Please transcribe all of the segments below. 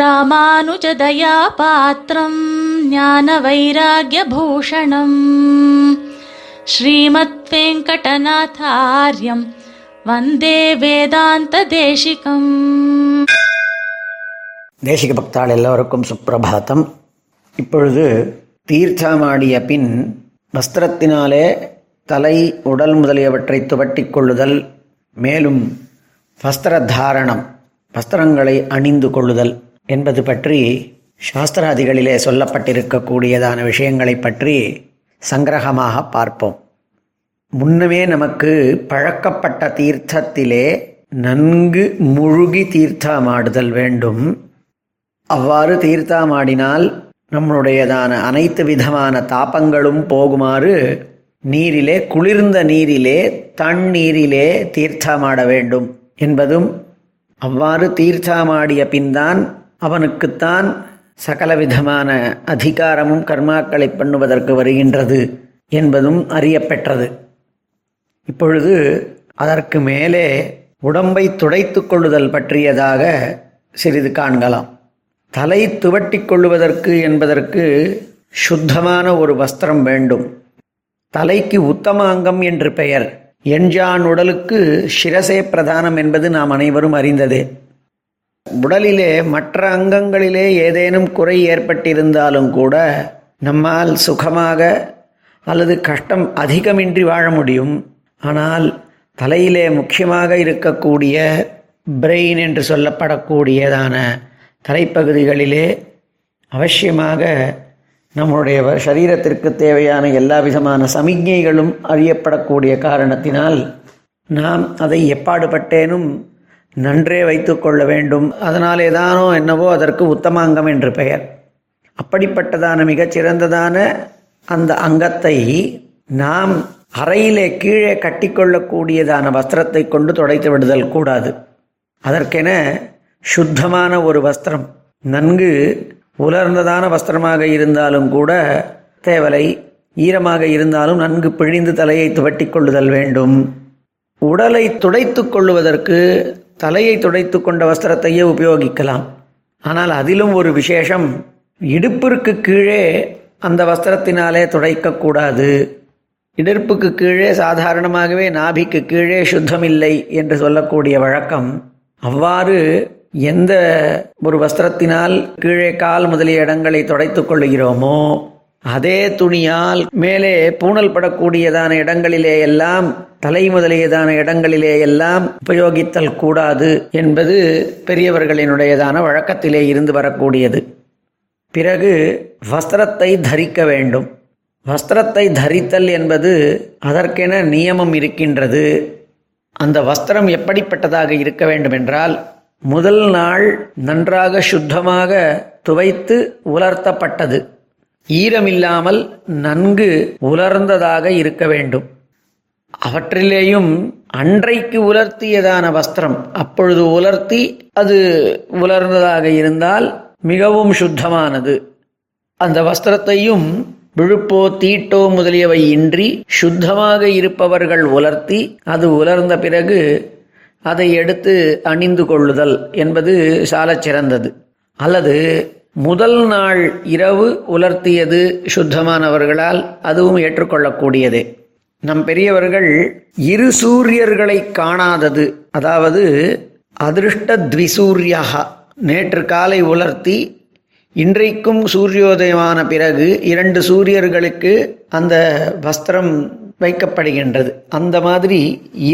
ராமானுஜதயா பாத்ரம் ஞான வைராக்ய பூஷணம் ஸ்ரீமத் வெங்கடநாதார்யம் வந்தே வேதாந்த தேசிகம். தேசிக பக்தாள் எல்லோருக்கும் சுப்பிரபாதம். இப்பொழுது தீர்த்தமாடிய பின் வஸ்திரத்தினாலே தலை, உடல் முதலியவற்றை துவட்டிக் கொள்ளுதல், மேலும் வஸ்திர தாரணம், வஸ்திரங்களை அணிந்து கொள்ளுதல் என்பது பற்றி சாஸ்திராதிகளிலே சொல்லப்பட்டிருக்கக்கூடியதான விஷயங்களை பற்றி சங்கிரகமாக பார்ப்போம். முன்னமே நமக்கு பழக்கப்பட்ட தீர்த்தத்திலே நன்கு முழுகி தீர்த்தமாடுதல் வேண்டும். அவ்வாறு தீர்த்தமாடினால் நம்முடையதான அனைத்து விதமான தாபங்களும் போகுமாறு நீரிலே, குளிர்ந்த நீரிலே, தண்ணீரிலே தீர்த்தமாட வேண்டும் என்பதும், அவ்வாறு தீர்த்தமாடிய பின்தான் அவனுக்குத்தான் சகலவிதமான அதிகாரமும் கர்மாக்களை பண்ணுவதற்கு வருகின்றது என்பதும் அறியப்பெற்றது. இப்பொழுது அதற்கு மேலே உடம்பை துடைத்து கொள்ளுதல் பற்றியதாக சிறிது காண்கலாம். தலை துவட்டி கொள்ளுவதற்கு என்பதற்கு சுத்தமான ஒரு வஸ்திரம் வேண்டும். தலைக்கு உத்தமாங்கம் என்று பெயர். எஞ்சான் உடலுக்கு சிரசே பிரதானம் என்பது நாம் அனைவரும் அறிந்ததே. உடலிலே மற்ற அங்கங்களிலே ஏதேனும் குறை ஏற்பட்டிருந்தாலும் கூட நம்மால் சுகமாக அல்லது கஷ்டம் அதிகமின்றி வாழ முடியும். ஆனால் தலையிலே முக்கியமாக இருக்கக்கூடிய பிரெயின் என்று சொல்லப்படக்கூடியதான தலைப்பகுதிகளிலே அவசியமாக நம்முடைய சரீரத்திற்கு தேவையான எல்லா விதமான சமிக்ஞைகளும் அறியப்படக்கூடிய காரணத்தினால் நாம் அதை எப்பாடுபட்டேனும் நன்றே வைத்து கொள்ள வேண்டும். அதனால் ஏதானோ என்னவோ அதற்கு உத்தமாங்கம் என்று பெயர். அப்படிப்பட்டதான மிகச்சிறந்ததான அந்த அங்கத்தை நாம் அறையிலே கீழே கட்டிக்கொள்ளக்கூடியதான வஸ்திரத்தை கொண்டு துடைத்து விடுதல் கூடாது. அதற்கென சுத்தமான ஒரு வஸ்திரம், நன்கு உலர்ந்ததான வஸ்திரமாக இருந்தாலும் கூட தேவலை, ஈரமாக இருந்தாலும் நன்கு பிழிந்து தலையை துவட்டி கொள்ளுதல் வேண்டும். உடலை துடைத்து கொள்ளுவதற்கு தலையை துடைத்து கொண்ட வஸ்திரத்தையே உபயோகிக்கலாம். ஆனால் அதிலும் ஒரு விசேஷம், இடுப்பிற்கு கீழே அந்த வஸ்திரத்தினாலே துடைக்கக்கூடாது. இடர்ப்புக்கு கீழே சாதாரணமாகவே நாபிக்கு கீழே சுத்தமில்லை என்று சொல்லக்கூடிய வழக்கம். அவ்வாறு எந்த ஒரு வஸ்திரத்தினால் கீழே கால் முதலிய இடங்களை துடைத்துக் கொள்ளுகிறோமோ அதே துணியால் மேலே பூணல் படக்கூடியதான இடங்களிலே எல்லாம், தலை முதலியதான இடங்களிலே எல்லாம் உபயோகித்தல் கூடாது என்பது பெரியவர்களினுடையதான வழக்கத்திலே இருந்து வரக்கூடியது. பிறகு வஸ்திரத்தை தரிக்க வேண்டும். வஸ்திரத்தை தரித்தல் என்பது அதற்கென நியமம் இருக்கின்றது. அந்த வஸ்திரம் எப்படிப்பட்டதாக இருக்க வேண்டுமென்றால், முதல் நாள் நன்றாக சுத்தமாக துவைத்து உலர்த்தப்பட்டது, ஈரமில்லாமல் நன்கு உலர்ந்ததாக இருக்க வேண்டும். அவற்றிலேயும் அன்றைக்கு உலர்த்தியதான வஸ்திரம், அப்பொழுது உலர்த்தி அது உலர்ந்ததாக இருந்தால் மிகவும் சுத்தமானது. அந்த வஸ்திரத்தையும் விழுப்போ தீட்டோ முதலியவை இன்றி சுத்தமாக இருப்பவர்கள் உலர்த்தி அது உலர்ந்த பிறகு அதை எடுத்து அணிந்து கொள்ளுதல் என்பது சாலச் சிறந்தது. அல்லது முதல் நாள் இரவு உலர்த்தியது சுத்தமானவர்களால் அதுவும் ஏற்றுக்கொள்ளக்கூடியதே. நம் பெரியவர்கள் இரு சூரியர்களை காணாதது, அதாவது அதிருஷ்ட த்விசூரியாக, நேற்று காலை உலர்த்தி இன்றைக்கும் சூரியோதயமான பிறகு 2 சூரியர்களுக்கு அந்த வஸ்திரம் வைக்கப்படுகின்றது. அந்த மாதிரி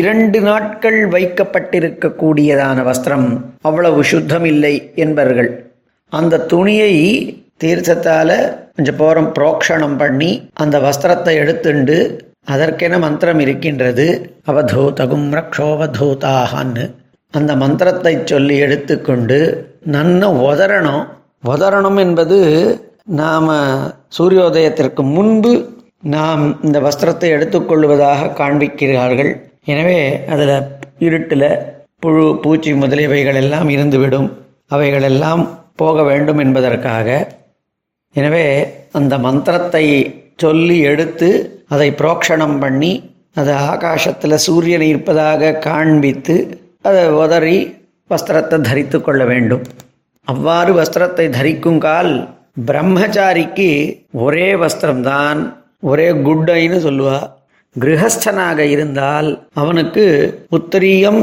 2 நாட்கள் வைக்கப்பட்டிருக்கக்கூடியதான வஸ்திரம் அவ்வளவு சுத்தமில்லை என்பர்கள். அந்த துணியை தீர்த்தத்தால் கொஞ்சம் போரம் புரோக்ஷணம் பண்ணி அந்த வஸ்திரத்தை எடுத்துண்டு அதற்கென மந்திரம் இருக்கின்றது. அவதூதகும் ரக்ஷோவதூதாகன்னு அந்த மந்திரத்தை சொல்லி எடுத்துக்கொண்டு நன்ன உதறணும். உதரணம் என்பது நாம் சூரியோதயத்திற்கு முன்பு நாம் இந்த வஸ்திரத்தை எடுத்துக்கொள்வதாக காண்பிக்கிறார்கள். எனவே அதில் இருட்டில் புழு, பூச்சி முதலியவைகள் எல்லாம் இருந்துவிடும். அவைகளெல்லாம் போக வேண்டும் என்பதற்காக எனவே அந்த மந்திரத்தை சொல்லி எடுத்து அதை புரோக்ஷணம் பண்ணி அதை ஆகாசத்தில் சூரியன் இருப்பதாக காண்பித்து அதை உதறி வஸ்திரத்தை தரித்து கொள்ள வேண்டும். அவ்வாறு வஸ்திரத்தை தரிக்கும் கால் பிரம்மச்சாரிக்கு ஒரே வஸ்திரம்தான், ஒரே குட்டைன்னு சொல்லுவா. கிரகஸ்தனாக இருந்தால் அவனுக்கு உத்தரீயம்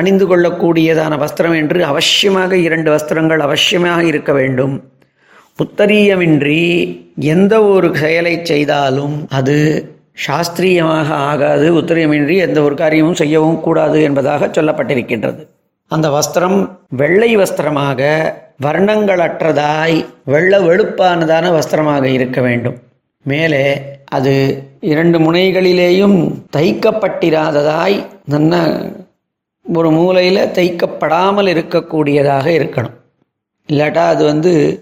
அணிந்து கொள்ளக்கூடியதான வஸ்திரம் என்று அவசியமாக 2 வஸ்திரங்கள் அவசியமாக இருக்க வேண்டும். உத்தரீயமின்றி எந்த ஒரு செயலை செய்தாலும் அது சாஸ்திரியமாக ஆகாது. உத்தரீயமின்றி எந்த ஒரு காரியமும் செய்யவும் கூடாது என்பதாக சொல்லப்பட்டிருக்கின்றது. அந்த வஸ்திரம் வெள்ளை வஸ்திரமாக, வர்ணங்களற்றதாய் வெள்ள வெளுப்பானதான வஸ்திரமாக இருக்க வேண்டும். மேலே அது 2 முனைகளிலேயும் தைக்கப்பட்டிராததாய், நல்ல ஒரு மூலையில் தைக்கப்படாமல் இருக்கக்கூடியதாக இருக்கணும். இல்லாட்டா அது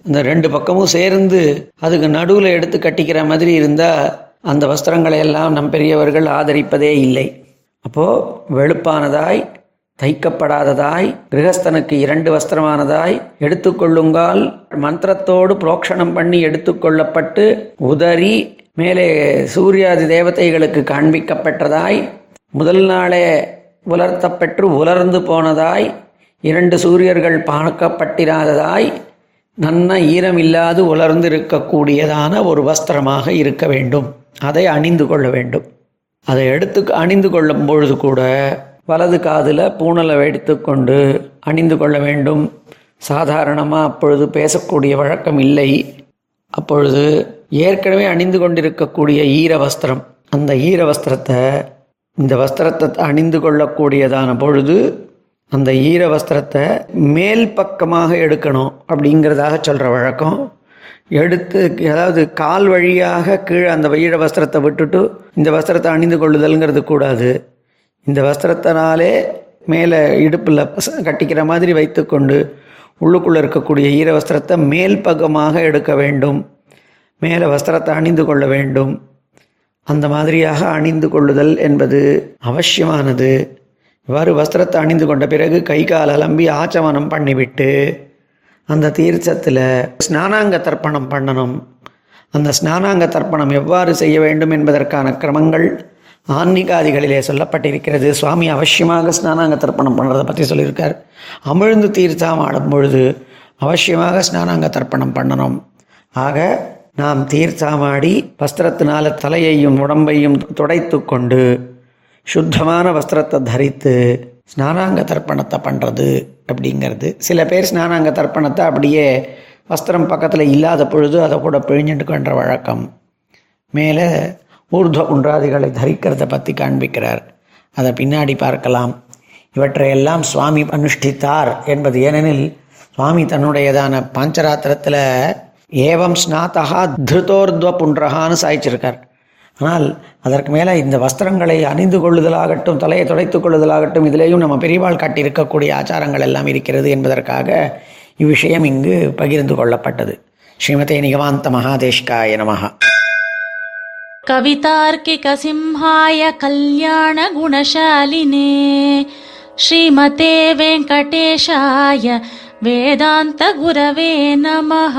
இந்த 2 பக்கமும் சேர்ந்து அதுக்கு நடுவில் எடுத்து கட்டிக்கிற மாதிரி இருந்தால் அந்த வஸ்திரங்களை எல்லாம் நம் பெரியவர்கள் ஆதரிப்பதே இல்லை. அப்போது வெளுப்பானதாய், தைக்கப்படாததாய், கிரகஸ்தனுக்கு 2 வஸ்திரமானதாய் எடுத்துக்கொள்ளுங்கால் மந்திரத்தோடு புரோக்ஷணம் பண்ணி எடுத்துக்கொள்ளப்பட்டு உதறி மேலே சூர்யாதி தேவதைகளுக்கு காண்பிக்கப்பட்டதாய், முதல் நாளே உலர்த்தப்பெற்று உலர்ந்து போனதாய், 2 சூரியர்கள் பார்க்கப்பட்டிராததாய், நன்ன ஈரமில்லாது உலர்ந்திருக்கக்கூடியதான ஒரு வஸ்திரமாக இருக்க வேண்டும். அதை அணிந்து கொள்ள வேண்டும். அதை எடுத்து அணிந்து கொள்ளும் பொழுது கூட வலது காதில் பூணலை எடுத்து கொண்டு அணிந்து கொள்ள வேண்டும். சாதாரணமாக அப்பொழுது பேசக்கூடிய வழக்கம் இல்லை. அப்பொழுது ஏற்கனவே அணிந்து கொண்டிருக்கக்கூடிய ஈர வஸ்திரம், அந்த ஈர வஸ்திரத்தை இந்த வஸ்திரத்தை அணிந்து கொள்ளக்கூடியதான பொழுது அந்த ஈர வஸ்திரத்தை மேல் பக்கமாக எடுக்கணும் அப்படிங்கிறதாக சொல்கிற வழக்கம். எடுத்து அதாவது கால் வழியாக கீழே அந்த ஈர வஸ்திரத்தை விட்டுட்டு இந்த வஸ்திரத்தை அணிந்து கொள்ளுதல்ங்கிறது கூடாது. இந்த வஸ்திரத்தினாலே மேலே இடுப்பில் கட்டிக்கிற மாதிரி வைத்துக்கொண்டு உள்ளுக்குள்ளே இருக்கக்கூடிய ஈர வஸ்திரத்தை மேல் பக்கமாக எடுக்க வேண்டும். மேலே வஸ்திரத்தை அணிந்து கொள்ள வேண்டும். அந்த மாதிரியாக அணிந்து கொள்ளுதல் என்பது அவசியமானது. இவ்வாறு வஸ்திரத்தை அணிந்து கொண்ட பிறகு கை கால் அலம்பி ஆச்சமனம் பண்ணிவிட்டு அந்த தீர்த்தத்தில் ஸ்நானாங்க தர்ப்பணம் பண்ணணும். அந்த ஸ்நானாங்க தர்ப்பணம் எவ்வாறு செய்ய வேண்டும் என்பதற்கான கிரமங்கள் ஆன்மீகாதிகளிலே சொல்லப்பட்டிருக்கிறது. சுவாமி அவசியமாக ஸ்நானாங்க தர்ப்பணம் பண்ணுறதை பற்றி சொல்லியிருக்கார். அமிழ்ந்து தீர்த்தம் ஆடும் பொழுது அவசியமாக ஸ்நானாங்க தர்ப்பணம் பண்ணணும். ஆக நாம் தீர்த்தமாடி வஸ்திரத்தினால தலையையும் உடம்பையும் துடைத்து கொண்டு சுத்தமான வஸ்திரத்தை தரித்து ஸ்நானாங்க தர்ப்பணத்தை பண்ணுறது அப்படிங்கிறது. சில பேர் ஸ்நானாங்க தர்ப்பணத்தை அப்படியே வஸ்திரம் பக்கத்தில் இல்லாத பொழுது அதை கூட பிழிஞ்சுட்டுக்கின்ற வழக்கம். மேலே ஊர்துவ குன்றாதிகளை தரிக்கிறத பற்றி காண்பிக்கிறார். அதை பின்னாடி பார்க்கலாம். இவற்றையெல்லாம் சுவாமி அனுஷ்டித்தார் என்பது ஏனெனில் சுவாமி தன்னுடையதான பாஞ்சராத்திரத்தில் ஏவம் ஸ்நாத்தகா திருத்தோர்துவ புன்றகான்னு சாய்ச்சிருக்கார். ஆனால் அதற்கு மேலே இந்த வஸ்திரங்களை அணிந்து கொள்ளுதலாகட்டும், தலையை துடைத்து கொள்ளுதலாகட்டும், இதிலேயும் நம்ம பெரியவாள் காட்டியிருக்கக்கூடிய ஆச்சாரங்கள் எல்லாம் இருக்கிறது என்பதற்காக இவ்விஷயம் இங்கு பகிர்ந்து கொள்ளப்பட்டது. ஸ்ரீமதே நிகமாந்த மகாதேஷ்காய நமஹா. கவிதார்க்கிக சிம்ஹாய கல்யாண குணசாலினே ஸ்ரீமதே வெங்கடேஷாய வேதாந்த குரவே நமஹ.